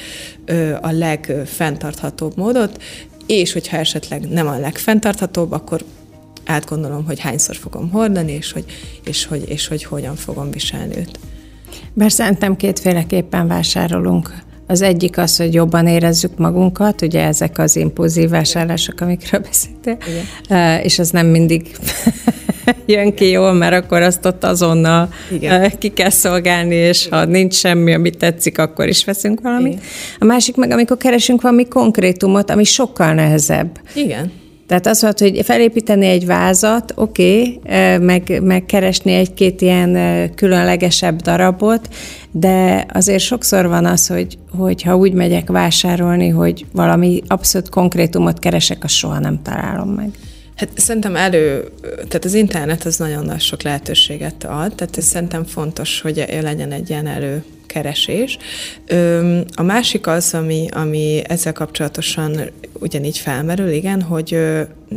ö, a legfenntarthatóbb módot, és hogyha esetleg nem a legfenntarthatóbb, akkor átgondolom, hogy hányszor fogom hordani, és hogy, és hogy, és hogy hogyan fogom viselni őt. Bár szerintem kétféleképpen vásárolunk. Az egyik az, hogy jobban érezzük magunkat, ugye ezek az impulzív vásárlások, amikről beszéltél, uh, és az nem mindig jön ki jól, mert akkor azt ott azonnal uh, ki kell szolgálni, és igen, ha nincs semmi, ami tetszik, akkor is veszünk valamit. Igen. A másik meg, amikor keresünk valami konkrétumot, ami sokkal nehezebb. Igen. Tehát az volt, hogy felépíteni egy vázat, oké, okay, meg, meg keresni egy-két ilyen különlegesebb darabot, de azért sokszor van az, hogy, hogy ha úgy megyek vásárolni, hogy valami abszolút konkrétumot keresek, azt soha nem találom meg. Hát szerintem elő, tehát az internet az nagyon nagy sok lehetőséget ad, tehát szerintem fontos, hogy legyen egy ilyen elő keresés. A másik az, ami, ami ezzel kapcsolatosan ugyanígy felmerül, igen, hogy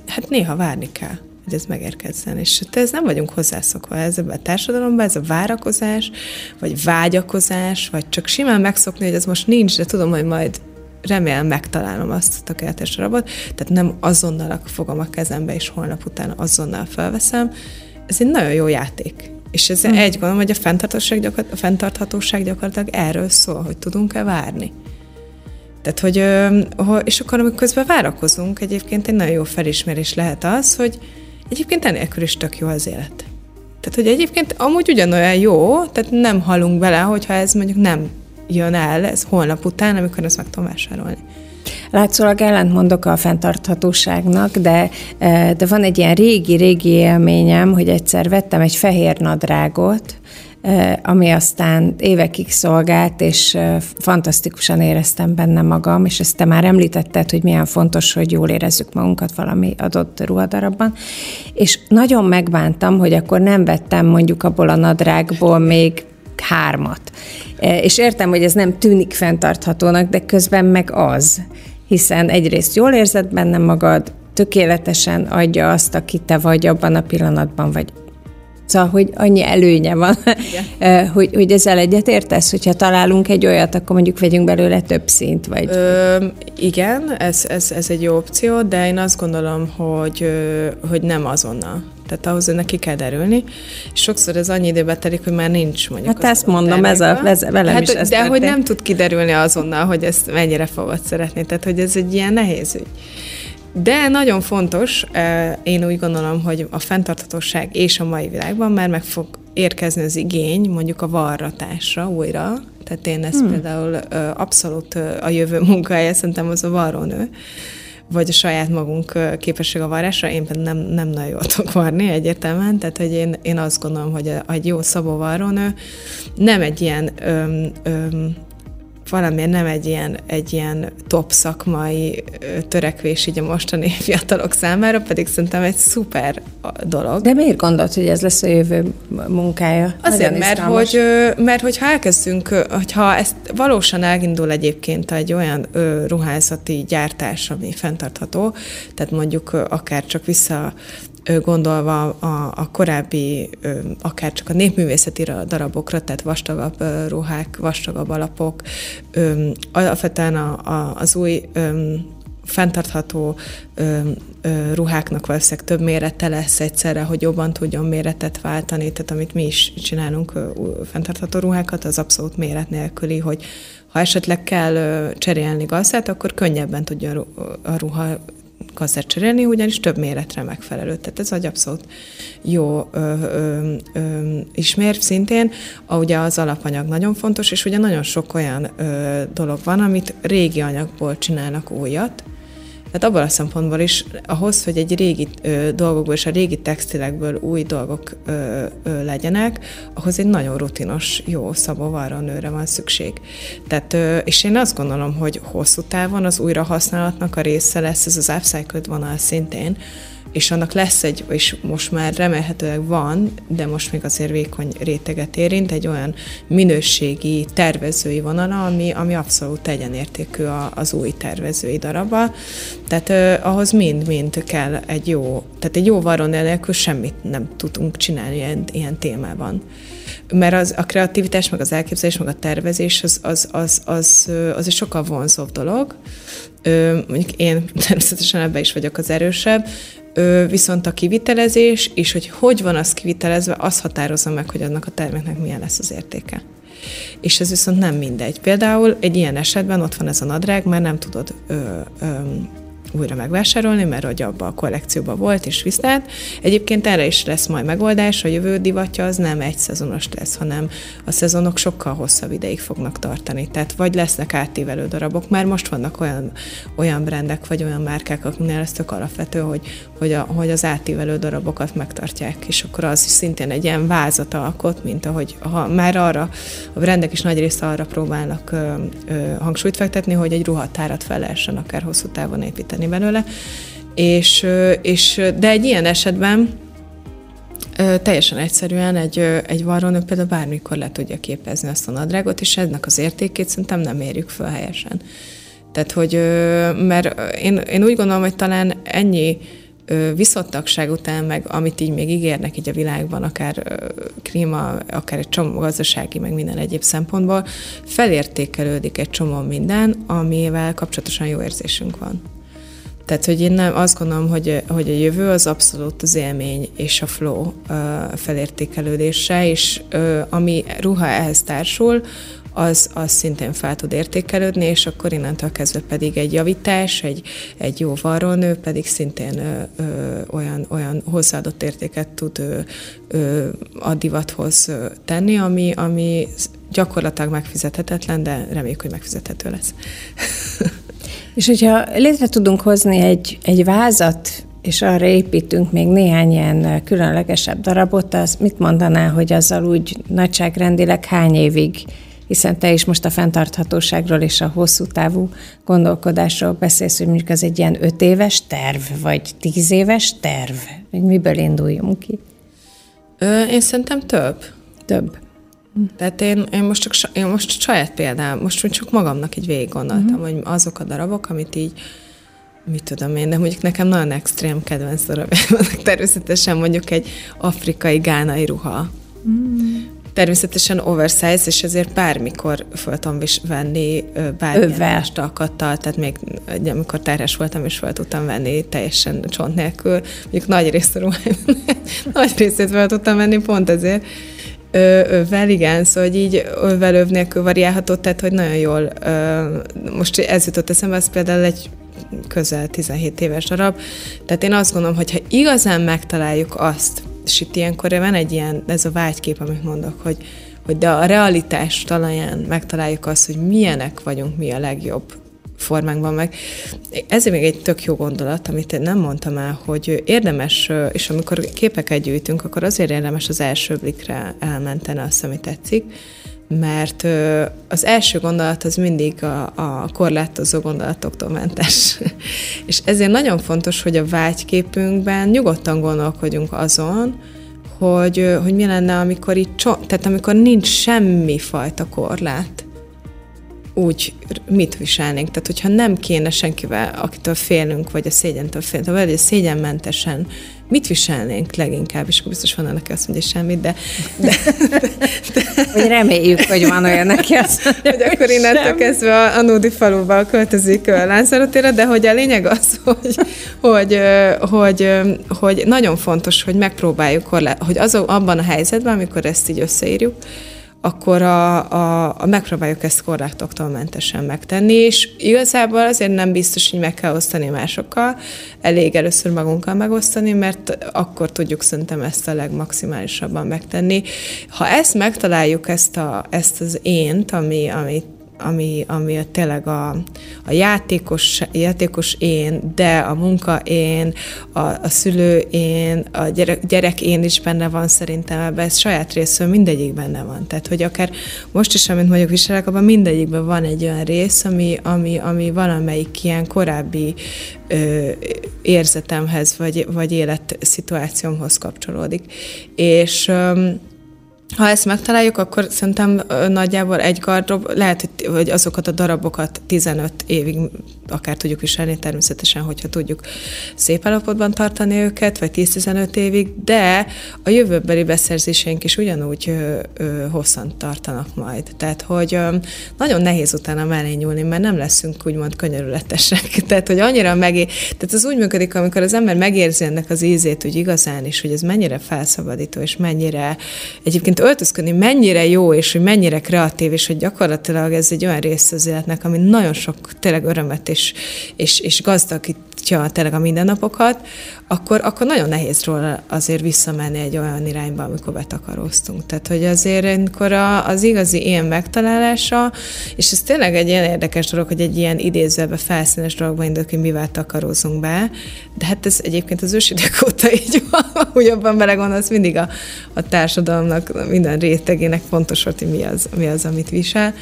hát néha várni kell, hogy ez megérkezzen. És te ez nem vagyunk hozzászokva ezzel a társadalomban, ez a várakozás, vagy vágyakozás, vagy csak simán megszokni, hogy ez most nincs, de tudom, hogy majd remélem megtalálom azt a tökéletes darabot, tehát nem azonnal fogom a kezembe, és holnap utána azonnal felveszem. Ez egy nagyon jó játék. És ez hmm. egy gondolom, hogy a fenntarthatóság, gyakor- a fenntarthatóság gyakorlatilag erről szól, hogy tudunk-e várni. Tehát, hogy, és akkor, amikor közben várakozunk, egyébként egy nagyon jó felismerés lehet az, hogy egyébként enélkül is tök jó az élet. Tehát, hogy egyébként amúgy ugyanolyan jó, tehát nem halunk bele, hogyha ez mondjuk nem jön el, ez holnap után, amikor ezt meg tudom vásárolni. Látszólag ellentmondok a fenntarthatóságnak, de, de van egy ilyen régi-régi élményem, hogy egyszer vettem egy fehér nadrágot, ami aztán évekig szolgált, és fantasztikusan éreztem benne magam, és ezt te már említetted, hogy milyen fontos, hogy jól érezzük magunkat valami adott ruhadarabban, és nagyon megbántam, hogy akkor nem vettem mondjuk abból a nadrágból még hármat. És értem, hogy ez nem tűnik fenntarthatónak, de közben meg az, hiszen egyrészt jól érzed benne magad, tökéletesen adja azt, aki te vagy abban a pillanatban, vagy szóval, hogy annyi előnye van, hogy, hogy ezzel egyet értesz, hogyha találunk egy olyat, akkor mondjuk vegyünk belőle több szint, vagy... Ö, igen, ez, ez, ez egy jó opció, de én azt gondolom, hogy, hogy nem azonnal. Tehát ahhoz, hogy neki kell derülni. Sokszor ez annyi időbe telik, hogy már nincs mondjuk. Hát ezt mondom, ez a, ez, velem hát, is ezt. De történt. Hogy nem tud kiderülni azonnal, hogy ezt mennyire fogod szeretni. Tehát, hogy ez egy ilyen nehéz ügy. De nagyon fontos, én úgy gondolom, hogy a fenntarthatóság és a mai világban már meg fog érkezni az igény mondjuk a varratásra újra. Tehát én ezt hmm. például abszolút a jövő munkahelye, szerintem az a varrónő, vagy a saját magunk képesség a varrásra, én pedig nem, nem nagyon jól tudok varni egyértelműen, tehát hogy én, én azt gondolom, hogy egy jó szabóvarrónő nem egy ilyen öm, öm, valamiért nem egy ilyen, egy ilyen top szakmai törekvés így a mostani fiatalok számára, pedig szerintem egy szuper dolog. De miért gondolod, hogy ez lesz a jövő munkája? Azért, mert hogy, mert hogyha elkezdünk, hogyha ezt valósan elindul egyébként egy olyan ruházati gyártás, ami fenntartható, tehát mondjuk akár csak vissza gondolva a, a korábbi, akár csak a népművészeti darabokra, tehát vastagabb ruhák, vastagabb alapok, alapvetően a, a, az új fenntartható ö, ö, ruháknak valószínűleg több mérete lesz egyszerre, hogy jobban tudjon méretet váltani, tehát amit mi is csinálunk ö, fenntartható ruhákat, az abszolút méret nélküli, hogy ha esetleg kell ö, cserélni gazdát, akkor könnyebben tudja a ruha gazdát cserélni, ugyanis több méretre megfelelő. Tehát ez egy abszolút jó ö, ö, ö, ismérv szintén. A, ugye az alapanyag nagyon fontos, és ugye nagyon sok olyan ö, dolog van, amit régi anyagból csinálnak újat. Tehát abban a szempontból is ahhoz, hogy egy régi ö, dolgokból és a régi textilekből új dolgok ö, ö, legyenek, ahhoz egy nagyon rutinos, jó szabóvarrónőre van szükség. Tehát, ö, és én azt gondolom, hogy hosszú távon az újrahasználatnak a része lesz ez az upcycled vonal szintén, és annak lesz egy, és most már remélhetőleg van, de most még azért vékony réteget érint, egy olyan minőségi tervezői vonala, ami, ami abszolút egyenértékű az új tervezői darabbal. Tehát ö, ahhoz mind-mind kell egy jó, tehát egy jó varrón nélkül semmit nem tudunk csinálni ilyen, ilyen témában. Mert az, a kreativitás, meg az elképzelés, meg a tervezés az, az, az, az, az egy sokkal vonzóbb dolog. Ö, mondjuk én természetesen ebben is vagyok az erősebb, Ö, viszont a kivitelezés, és hogy hogy van az kivitelezve, az határozza meg, hogy annak a terméknek milyen lesz az értéke. És ez viszont nem mindegy. Például egy ilyen esetben ott van ez a nadrág, már nem tudod ö, ö, újra megvásárolni, mert hogy abban a kollekcióban volt, és viszlát. Egyébként erre is lesz majd megoldás, a jövő divatja az nem egy szezonos lesz, hanem a szezonok sokkal hosszabb ideig fognak tartani. Tehát vagy lesznek átívelő darabok, már most vannak olyan, olyan brendek, vagy olyan márkák, akiknél ez tök alapvető, hogy, hogy, a, hogy az átívelő darabokat megtartják, és akkor az is szintén egy ilyen vázat alkot, mint ahogy ha már arra, a brendek is nagy része arra próbálnak ö, ö, hangsúlyt fektetni, hogy egy ruhatárat fel lehessen akár hosszú távon építeni belőle, és, és, de egy ilyen esetben teljesen egyszerűen egy, egy varrónő például bármikor le tudja képezni azt a nadrágot, és ennek az értékét szerintem nem érjük föl helyesen. Tehát, hogy mert én, én úgy gondolom, hogy talán ennyi viszontagság után, meg amit így még ígérnek így a világban, akár klíma, akár egy csomó gazdasági, meg minden egyéb szempontból, felértékelődik egy csomó minden, amivel kapcsolatosan jó érzésünk van. Tehát, hogy én nem, azt gondolom, hogy, hogy a jövő az abszolút az élmény és a flow felértékelődése, és ami ruha ehhez társul, az, az szintén fel tud értékelődni, és akkor innentől kezdve pedig egy javítás, egy, egy jó varrónő pedig szintén ö, ö, olyan, olyan hozzáadott értéket tud ö, ö, a divathoz tenni, ami, ami gyakorlatilag megfizethetetlen, de reméljük, hogy megfizethető lesz. És hogyha létre tudunk hozni egy, egy vázat, és arra építünk még néhány ilyen különlegesebb darabot, az mit mondaná, hogy azzal úgy nagyságrendileg hány évig, hiszen te is most a fenntarthatóságról és a hosszú távú gondolkodásról beszélsz, hogy mondjuk az egy ilyen öt éves terv, vagy tíz éves terv, hogy miből induljunk ki? Ö, én szerintem több. Több. Tehát én, én, most csak, én most saját példám, most csak magamnak így végig gondoltam, uh-huh. hogy azok a darabok, amit így mit tudom én, de mondjuk nekem nagyon extrém kedvenc darabjai vannak. Természetesen mondjuk egy afrikai gánai ruha. Mm. Természetesen oversize, és ezért bármikor föl tudom is venni bármilyen vastalkattal, tehát még amikor terhes voltam, és föl tudtam venni teljesen csont nélkül. Mondjuk nagy részt nagy részét föl tudtam venni, pont ezért. Ővel, igen, szóval így ővel öv nélkül variálható, tehát hogy nagyon jól, ö, most ez jutott eszembe, ez például egy közel tizenhét éves darab, tehát én azt gondolom, hogy ha igazán megtaláljuk azt, és itt ilyenkor van egy ilyen, ez a vágykép, amit mondok, hogy, hogy de a realitás talaján megtaláljuk azt, hogy milyenek vagyunk, mi a legjobb formánkban meg. Ez még egy tök jó gondolat, amit én nem mondtam el, hogy érdemes, és amikor képeket gyűjtünk, akkor azért érdemes az első blikre elmenteni azt, ami tetszik, mert az első gondolat az mindig a, a korlátozó gondolatoktól mentes. És ezért nagyon fontos, hogy a vágyképünkben nyugodtan gondolkodjunk azon, hogy, hogy mi lenne, amikor így, tehát amikor nincs semmi fajta korlát, úgy mit viselnénk. Tehát, hogyha nem kéne senkivel, akitől félünk, vagy a szégyentől félünk, vagy a szégyenmentesen, mit viselnénk leginkább, és akkor biztos van annak, aki azt mondja, semmit, de... de, de, de. Hogy reméljük, hogy van olyan, aki azt mondja, hogy akkor innentől kezdve a Nódi faluba költözik a Lánzárotére, de hogy a lényeg az, hogy, hogy, hogy, hogy nagyon fontos, hogy megpróbáljuk, hogy azon, abban a helyzetben, amikor ezt így összeírjuk, akkor a, a, a megpróbáljuk ezt korlátoktól mentesen megtenni, és igazából azért nem biztos, hogy meg kell osztani másokkal, elég először magunkkal megosztani, mert akkor tudjuk szerintem ezt a legmaximálisabban megtenni. Ha ezt megtaláljuk, ezt, a, ezt az ént, ami, ami, ami, ami a tényleg a, a játékos, játékos én, de a munka én, a, a szülő én, a gyerek, gyerek én is benne van szerintem ebben, ez saját részről mindegyik benne van. Tehát, hogy akár most is, amit mondjuk viselek, abban mindegyikben van egy olyan rész, ami, ami, ami valamelyik ilyen korábbi ö, érzetemhez, vagy, vagy életszituációmhoz kapcsolódik. És... Ö, ha ezt megtaláljuk, akkor szerintem nagyjából egy gardrób, lehet, hogy azokat a darabokat tizenöt évig akár tudjuk viselni, természetesen, hogyha tudjuk szép állapotban tartani őket, vagy tíz-tizenöt évig, de a jövőbeli beszerzéseink is ugyanúgy ö, ö, hosszan tartanak majd. Tehát, hogy ö, nagyon nehéz utána mellé nyúlni, mert nem leszünk úgymond könyörületesek. Tehát, hogy annyira megé... Tehát ez úgy működik, amikor az ember megérzi ennek az ízét, úgy igazán is, hogy ez mennyire felszabadító, és mennyire egyébként öltözködni mennyire jó, és hogy mennyire kreatív, és hogy gyakorlatilag ez egy olyan része az életnek, ami nagyon sok tényleg örömet és, és, és gazdagítja tényleg a mindennapokat, akkor, akkor nagyon nehéz róla azért visszamenni egy olyan irányba, amikor betakaróztunk. Tehát, hogy azért amikor a, az igazi én megtalálása, és ez tényleg egy ilyen érdekes dolog, hogy egy ilyen idézőbe felszínes dologba indul, hogy mivel takarózunk be, de hát ez egyébként az ősidők óta így van, úgy abban belegondolsz, mindig a, a társadalomnak minden rétegének fontos volt, hogy mi az, mi az, amit visel.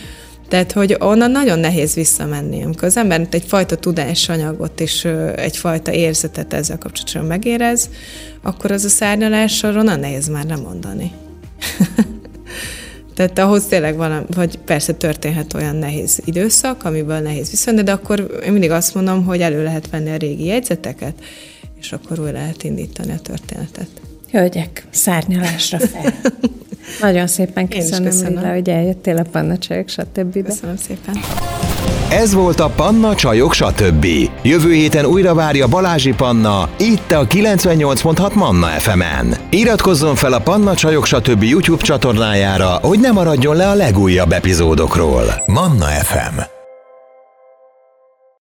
Tehát, hogy onnan nagyon nehéz visszamenni, amikor az ember egyfajta tudásanyagot és egyfajta érzetet ezzel kapcsolatban megérez, akkor az a szárnyalásról onnan nehéz már lemondani. Tehát ahhoz tényleg valami, vagy persze történhet olyan nehéz időszak, amiből nehéz visszamenni, de akkor én mindig azt mondom, hogy elő lehet venni a régi jegyzeteket, és akkor újra lehet indítani a történetet. Hölgyek, szárnyalásra fel! Nagyon szépen köszönöm, Lilla, hogy eljöttél a Panna Csajok sa többibe. Köszönöm szépen. Ez volt a Panna Csajok sa többi. Jövő héten újra várja Balázsi Panna, itt a kilencvennyolc pont hat Manna ef em-en. Iratkozzon fel a Panna Csajok sa többi YouTube csatornájára, hogy ne maradjon le a legújabb epizódokról. Manna ef em